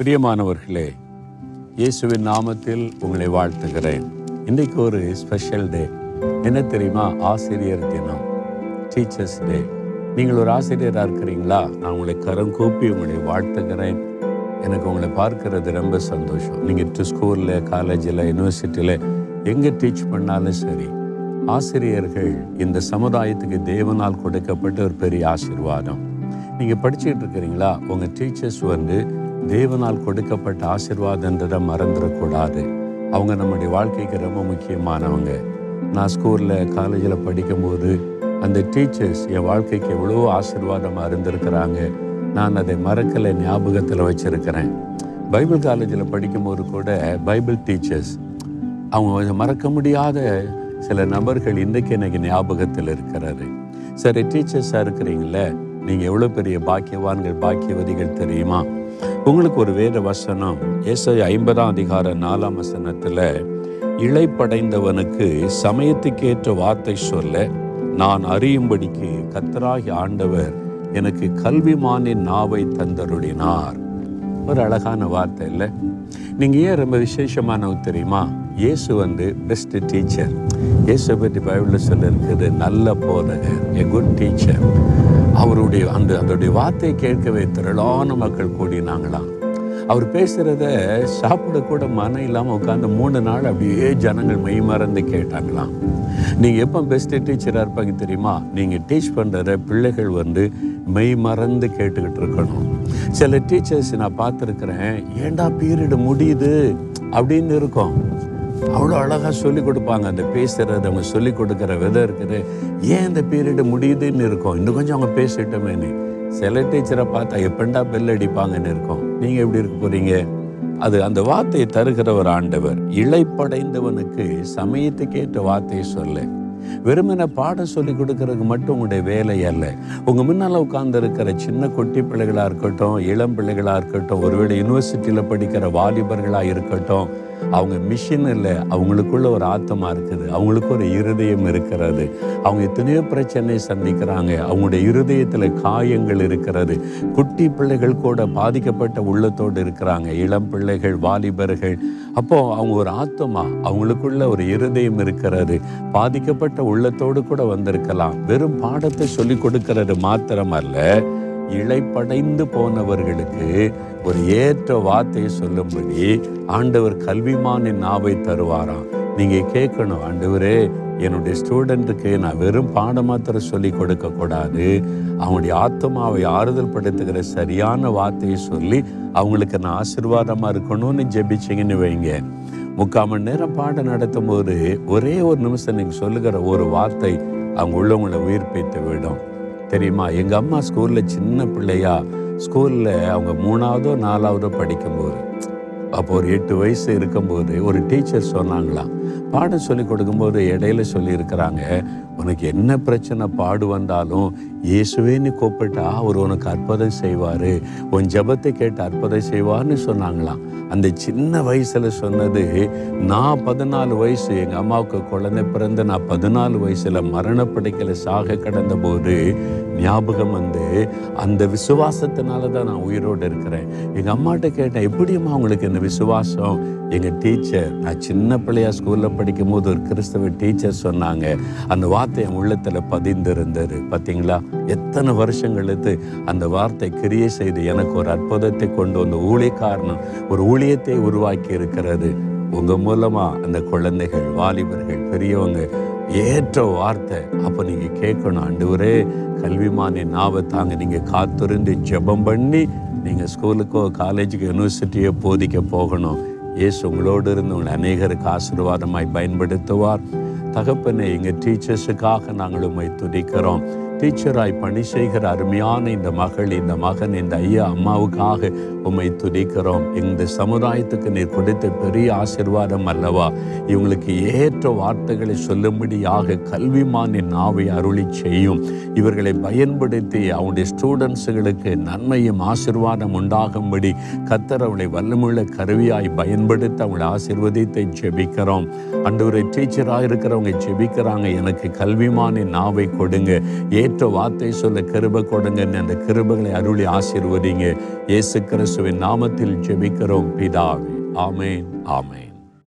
பிரியமானவர்களே, இயேசுவின் நாமத்தில் உங்களை வாழ்த்துகிறேன். இன்றைக்கு ஒரு ஸ்பெஷல் டே. என்ன தெரியுமா? ஆசிரியர் தினம், டீச்சர்ஸ் டே. நீங்கள் ஒரு ஆசிரியராக இருக்கிறீங்களா? நான் உங்களை கரம் கூப்பி உங்களை வாழ்த்துகிறேன். எனக்கு உங்களை பார்க்கறது ரொம்ப சந்தோஷம். நீங்கள் ஸ்கூலில், காலேஜில், யூனிவர்சிட்டியில் எங்கே டீச் பண்ணாலும் சரி, ஆசிரியர்கள் இந்த சமுதாயத்துக்கு தேவனால் கொடுக்கப்பட்ட ஒரு பெரிய ஆசீர்வாதம். நீங்கள் படிச்சுக்கிட்டு இருக்கிறீங்களா? உங்கள் டீச்சர்ஸ் தேவனால் கொடுக்கப்பட்ட ஆசீர்வாதன்றதை மறந்துடக்கூடாது. அவங்க நம்முடைய வாழ்க்கைக்கு ரொம்ப முக்கியமானவங்க. நான் ஸ்கூலில், காலேஜில் படிக்கும்போது அந்த டீச்சர்ஸ் என் வாழ்க்கைக்கு எவ்வளோ ஆசீர்வாதமாக இருந்திருக்கிறாங்க. நான் அதை மறக்கலை, ஞாபகத்தில் வச்சுருக்கிறேன். பைபிள் காலேஜில் படிக்கும்போது கூட பைபிள் டீச்சர்ஸ், அவங்க மறக்க முடியாத சில நபர்கள் இன்றைக்கு எனக்கு ஞாபகத்தில் இருக்கிறாரு. சரி, டீச்சர்ஸாக இருக்கிறீங்களே, நீங்கள் எவ்வளோ பெரிய பாக்கியவான்கள், பாக்கியவதிகள் தெரியுமா? உங்களுக்கு ஒரு வேத வசனம், ஏசாயா 50:4 இளைப்படைந்தவனுக்கு சமயத்துக்கேற்ற வார்த்தை சொல்ல நான் அறியும்படிக்கு கர்த்தராகிய ஆண்டவர் எனக்கு கல்விமானின் நாவை தந்தருளினார். ஒரு அழகான வார்த்தை இல்லை? நீங்கள் ஏன் ரொம்ப விசேஷமானவர் தெரியுமா? இயேசு பெஸ்ட் டீச்சர். இயேசு பற்றி பைபிளில் சொல்லியிருக்குது, நல்ல போதகர், எ குட் டீச்சர். அவருடைய அதோடைய வார்த்தை கேட்கவே திரளான மக்கள் கூடினாங்களாம். அவர் பேசுகிறத சாப்பிடக்கூட மனம் இல்லாமல் உட்காந்து 3 நாள் அப்படியே ஜனங்கள் மெய் மறந்து கேட்டாங்களாம். நீங்கள் எப்போ பெஸ்ட்டு டீச்சராக இருப்பாங்க தெரியுமா? நீங்கள் டீச் பண்ணுற பிள்ளைகள் மெய் மறந்து கேட்டுக்கிட்டு இருக்கணும். சில டீச்சர்ஸ் நான் பார்த்துருக்குறேன், ஏண்டா பீரியடு முடியுது அப்படின்னு இருக்கும். அவ்வளோ அழகாக சொல்லிக் கொடுப்பாங்க. அந்த பேசுகிறது, அவங்க சொல்லிக் கொடுக்குற விதம் இருக்குது. ஏன் இந்த பீரியடு முடியுதுன்னு இருக்கும், இன்னும் கொஞ்சம் அவங்க பேசிட்டோமேனு. சில டீச்சரை பார்த்தா எப்பண்டா பெல் அடிப்பாங்கன்னு இருக்கும். நீங்கள் எப்படி இருக்க போகிறீங்க? அது அந்த வார்த்தையை தருகிற ஒரு ஆண்டவர். இளைப்படைந்தவனுக்கு சமயத்துக்கேற்ற வார்த்தையை சொல்ல, வெறுமனை பாடம் சொல்லி கொடுக்கறதுக்கு மட்டும் உங்களுடைய வேலை அல்ல. உங்கள் முன்னால் உட்கார்ந்துருக்கிற சின்ன குட்டி பிள்ளைகளாக இருக்கட்டும், இளம் பிள்ளைகளாக இருக்கட்டும், ஒருவேளை யூனிவர்சிட்டியில் படிக்கிற வாலிபர்களாக இருக்கட்டும், அவங்க மிஷின் இல்லை, அவங்களுக்குள்ள ஒரு ஆத்மா இருக்குது, அவங்களுக்கு ஒரு இருதயம் இருக்கிறது. அவங்க எத்தனையோ பிரச்சனையை சந்திக்கிறாங்க, அவங்களுடைய இருதயத்தில் காயங்கள் இருக்கிறது. குட்டி பிள்ளைகள் கூட பாதிக்கப்பட்ட உள்ளத்தோடு இருக்கிறாங்க, இளம் பிள்ளைகள், வாலிபர்கள். அப்போது அவங்க ஒரு ஆத்மா, அவங்களுக்குள்ள ஒரு இருதயம் இருக்கிறது, பாதிக்கப்பட்ட உள்ளத்தோடு கூட வந்திருக்கலாம். வெறும் பாடத்தை சொல்லி கொடுக்கறது மாத்திரமல்ல, இளைப்படைந்து போனவர்களுக்கு ஒரு ஏற்ற வார்த்தையை சொல்லும்படி ஆண்டவர் கல்விமானின் நாவை தருவாராம். நீங்கள் கேட்கணும், ஆண்டவரே, என்னுடைய ஸ்டூடெண்ட்டுக்கு நான் வெறும் பாடம் மாத்திரம் சொல்லி கொடுக்கக்கூடாது, அவங்களுடைய ஆத்மாவை ஆறுதல் படுத்துகிற சரியான வார்த்தையை சொல்லி அவங்களுக்கு நான் ஆசீர்வாதமாக இருக்கணும்னு ஜெபிச்சிங்கன்னு வைங்க. 3/4 மணி நேரம் பாடம் நடத்தும் போது ஒரே ஒரு நிமிஷம் நீங்கள் சொல்லுகிற ஒரு வார்த்தை அவங்க உள்ளவங்களை உயிர்ப்பித்து விடும். தெரியுமா, எங்கள் அம்மா ஸ்கூலில் சின்ன பிள்ளையா, ஸ்கூலில் அவங்க 3ஆவதோ 4ஆவதோ படிக்கும்போது, அப்போ ஒரு 8 வயசு இருக்கும்போது ஒரு டீச்சர் சொன்னாங்களாம். பாடம் சொல்லி கொடுக்கும்போது இடையில சொல்லியிருக்கிறாங்க, உனக்கு என்ன பிரச்சனை பாடு வந்தாலும் இயேசுவேன்னு கூப்பிட்டா அவர் உனக்கு அற்புதம் செய்வார், உன் ஜபத்தை கேட்டு அற்புதம் செய்வார்னு சொன்னாங்களாம். அந்த சின்ன வயசில் சொன்னது நான் 14 வயசு, எங்கள் அம்மாவுக்கு குழந்தை பிறந்து நான் 14 வயசில் மரணப்படுக்கையில் சாக கடந்த போது ஞாபகம் அந்த விசுவாசத்தினால தான் நான் உயிரோடு இருக்கிறேன். எங்கள் அம்மாட்ட கேட்டேன், எப்படியும்மா அவங்களுக்கு இந்த விசுவாசம்? எங்கள் டீச்சர், நான் சின்ன பிள்ளையா ஸ்கூலில் படிக்கும்போது ஒரு கிறிஸ்தவ டீச்சர் சொன்னாங்க, அந்த வார்த்தை என் உள்ளத்தில் பதிந்திருந்தது. பார்த்தீங்களா, எத்தனை வருஷம் கழித்து அந்த வார்த்தை கிரியை செய்து எனக்கு ஒரு அற்புதத்தை கொண்டு வந்த ஊழியக்காரனும் ஒரு ஊழியத்தை உருவாக்கி இருக்கிறது. உங்கள் மூலமாக அந்த குழந்தைகள், வாலிபர்கள், பெரியவங்க ஏற்ற வார்த்தை. அப்போ நீங்கள் கேட்கணும், ஆண்டவரே கல்விமானின் நாவை தாங்க. நீங்கள் காத்திருந்து ஜெபம் பண்ணி நீங்கள் ஸ்கூலுக்கோ, காலேஜுக்கோ, யூனிவர்சிட்டியோ போதிக்க போகணும். இயேசு உங்களோடு இருந்து உங்களை அநேகருக்கு ஆசீர்வாதமாய் பயன்படுத்துவார். தகப்பனே, எங்கள் டீச்சர்ஸுக்காக நாங்கள் உண்மை துதிக்கிறோம். டீச்சராய் பணி செய்கிற அருமையான இந்த மகள், இந்த மகன், இந்த ஐயா, அம்மாவுக்காக உண்மை துதிக்கிறோம். இந்த சமுதாயத்துக்கு நீர் கொடுத்த பெரிய ஆசீர்வாதம் அல்லவா, இவங்களுக்கு ஏற்ற வார்த்தைகளை சொல்லும்படியாக கல்விமானின் நாவை அருளி செய்யும். இவர்களை பயன்படுத்தி அவனுடைய ஸ்டூடெண்ட்ஸுகளுக்கு நன்மையும் ஆசீர்வாதம் உண்டாகும்படி கர்த்தர் அவளை வல்லமுள்ள கருவியாய் பயன்படுத்த அவளை ஆசீர்வதித்தை ஜெபிக்கிறோம். அன்று ஒரு டீச்சராக இருக்கிறவங்க ஜெபிக்கிறாங்க, எனக்கு கல்விமானின் நாவை கொடுங்க, பெற்ற வார்த்தை சொல்ல கிருபை கொடுங்க. அந்த கிருபைகளை அருளி ஆசீர்வதிங்க. இயேசு கிறிஸ்துவின் நாமத்தில் ஜெபிக்கிறோம் பிதாவே. ஆமேன், ஆமேன்.